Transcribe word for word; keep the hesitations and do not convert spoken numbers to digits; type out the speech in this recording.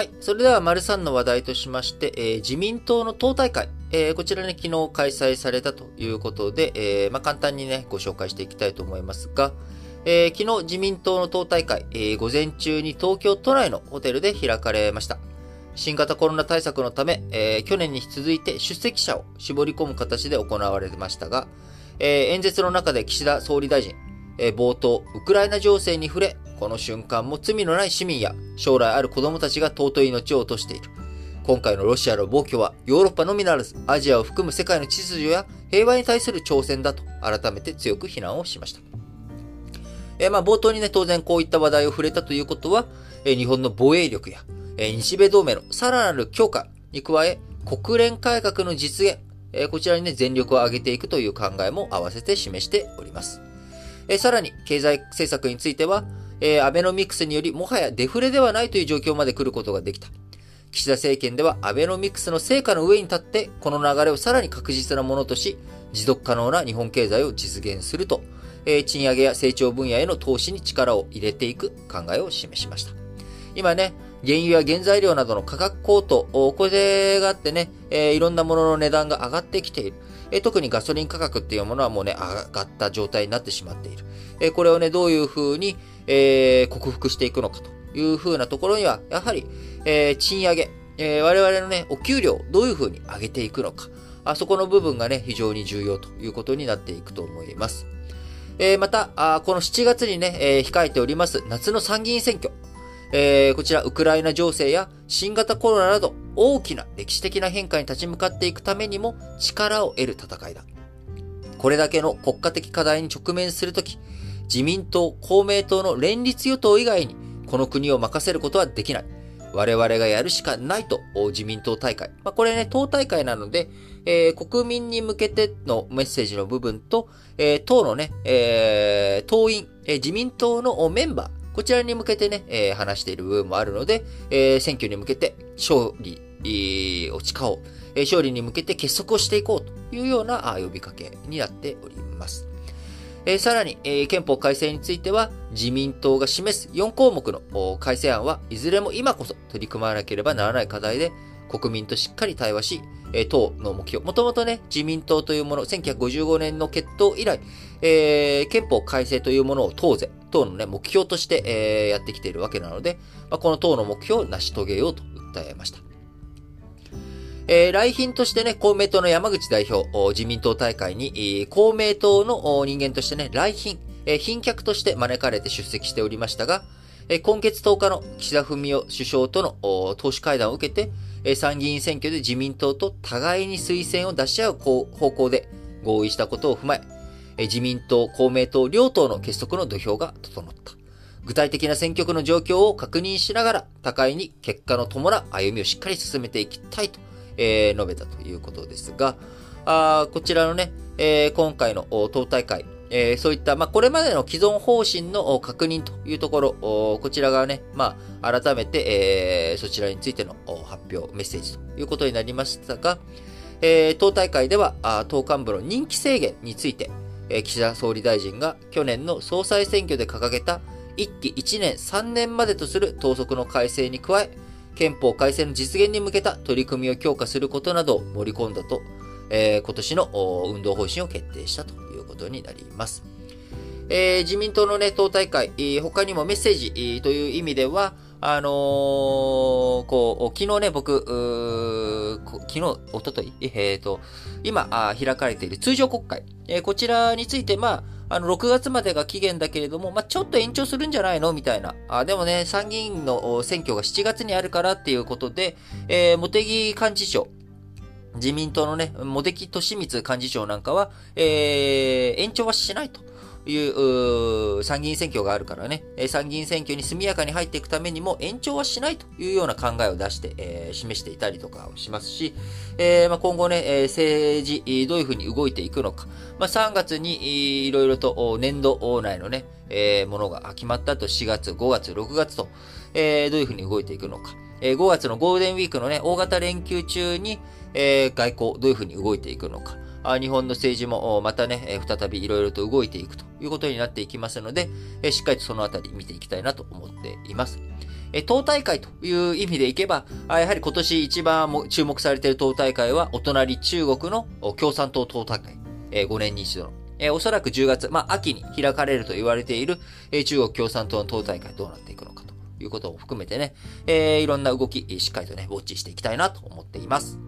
はい。それでは、丸さんの話題としまして、えー、自民党の党大会。えー、こちらね、昨日開催されたということで、えー、まあ、簡単にね、ご紹介していきたいと思いますが、えー、昨日、自民党の党大会、えー、午前中に東京都内のホテルで開かれました。新型コロナ対策のため、えー、去年に続いて出席者を絞り込む形で行われましたが、えー、演説の中で岸田総理大臣、えー、冒頭、ウクライナ情勢に触れ、この瞬間も罪のない市民や将来ある子供たちが尊い命を落としている。今回のロシアの暴挙はヨーロッパのみならずアジアを含む世界の秩序や平和に対する挑戦だと改めて強く非難をしました。えー、まあ冒頭にね、当然こういった話題を触れたということは、えー、日本の防衛力や、えー、日米同盟のさらなる強化に加え国連改革の実現、えー、こちらにね全力を挙げていくという考えも合わせて示しております。えー、さらに経済政策についてはえー、アベノミクスによりもはやデフレではないという状況まで来ることができた。岸田政権ではアベノミクスの成果の上に立って、この流れをさらに確実なものとし、持続可能な日本経済を実現すると、えー、賃上げや成長分野への投資に力を入れていく考えを示しました。今ね、原油や原材料などの価格高騰、これがあってね、えー、いろんなものの値段が上がってきている。特にガソリン価格っていうものはもうね、上がった状態になってしまっている。これをね、どういうふうに、えー、克服していくのかというふうなところには、やはり、えー、賃上げ、えー、我々のね、お給料をどういうふうに上げていくのか、あそこの部分がね、非常に重要ということになっていくと思います。えー、またあ、このしちがつにね、えー、控えております夏の参議院選挙。えー、こちら、ウクライナ情勢や新型コロナなど大きな歴史的な変化に立ち向かっていくためにも力を得る戦いだ。これだけの国家的課題に直面するとき、自民党、公明党の連立与党以外にこの国を任せることはできない。我々がやるしかないと自民党大会。まあ、これね、党大会なので、えー、国民に向けてのメッセージの部分と、えー、党のね、えー、党員、えー、自民党のメンバー、こちらに向けてね、えー、話している部分もあるので、えー、選挙に向けて勝利を誓おう、えー、勝利に向けて結束をしていこうというような呼びかけになっております。えー、さらに、えー、憲法改正については自民党が示すよんこうもくの改正案はいずれも今こそ取り組まなければならない課題で、国民としっかり対話し、えー、党の目標、もともとね、自民党というもの、せんきゅうひゃくごじゅうごねんの結党以来、えー、憲法改正というものを党是、党のね、目標として、えー、やってきているわけなので、まあ、この党の目標を成し遂げようと訴えました。えー、来賓としてね、公明党の山口代表、自民党大会に、公明党の人間としてね、来賓、えー、賓客として招かれて出席しておりましたが、えー、今月とおかの岸田文雄首相との党首会談を受けて、参議院選挙で自民党と互いに推薦を出し合う方向で合意したことを踏まえ、自民党、公明党両党の結束の土俵が整った。具体的な選挙区の状況を確認しながら、互いに結果の伴う歩みをしっかり進めていきたいと、えー、述べたということですが、あこちらのね、えー、今回の党大会、えー、そういった、まあ、これまでの既存方針の確認というところ、こちらがね、まあ、改めて、えー、そちらについての発表、メッセージということになりましたが、えー、党大会では、党幹部の任期制限について、えー、岸田総理大臣が去年の総裁選挙で掲げたいっきいちねんさんねんまでとする党則の改正に加え、憲法改正の実現に向けた取り組みを強化することなどを盛り込んだと、えー、今年の運動方針を決定したということになります。えー、自民党の、ね、党大会、他にもメッセージという意味では、あのー、こう、昨日ね、僕、昨日、おととい、えっと、今、開かれている通常国会、えー、こちらについて、まあ、あの、ろくがつまでが期限だけれども、まあ、ちょっと延長するんじゃないのみたいな。あ、でもね、参議院の選挙がしちがつにあるからっていうことで、えー、茂木幹事長、自民党のね、茂木敏充幹事長なんかは、えー、延長はしないという、う参議院選挙があるからね、参議院選挙に速やかに入っていくためにも延長はしないというような考えを出して、えー、示していたりとかしますし、えーまあ、今後ね、政治、どういうふうに動いていくのか、まあ、さんがつにいろいろと年度内のね、えー、ものが決まったとしがつ、ごがつ、ろくがつと、えー、どういうふうに動いていくのか。ごがつのゴールデンウィークのね、大型連休中に、えー、外交、どういうふうに動いていくのか。日本の政治もまたね、再びいろいろと動いていくということになっていきますので、しっかりとそのあたり見ていきたいなと思っています。党大会という意味でいけば、やはり今年一番注目されている党大会は、お隣中国の共産党党大会、ごねんに一度の、えー、おそらくじゅうがつ、まあ、秋に開かれると言われている、えー、中国共産党の党大会どうなっていくのかということを含めてね、えー、いろんな動き、しっかりとね、ウォッチしていきたいなと思っています。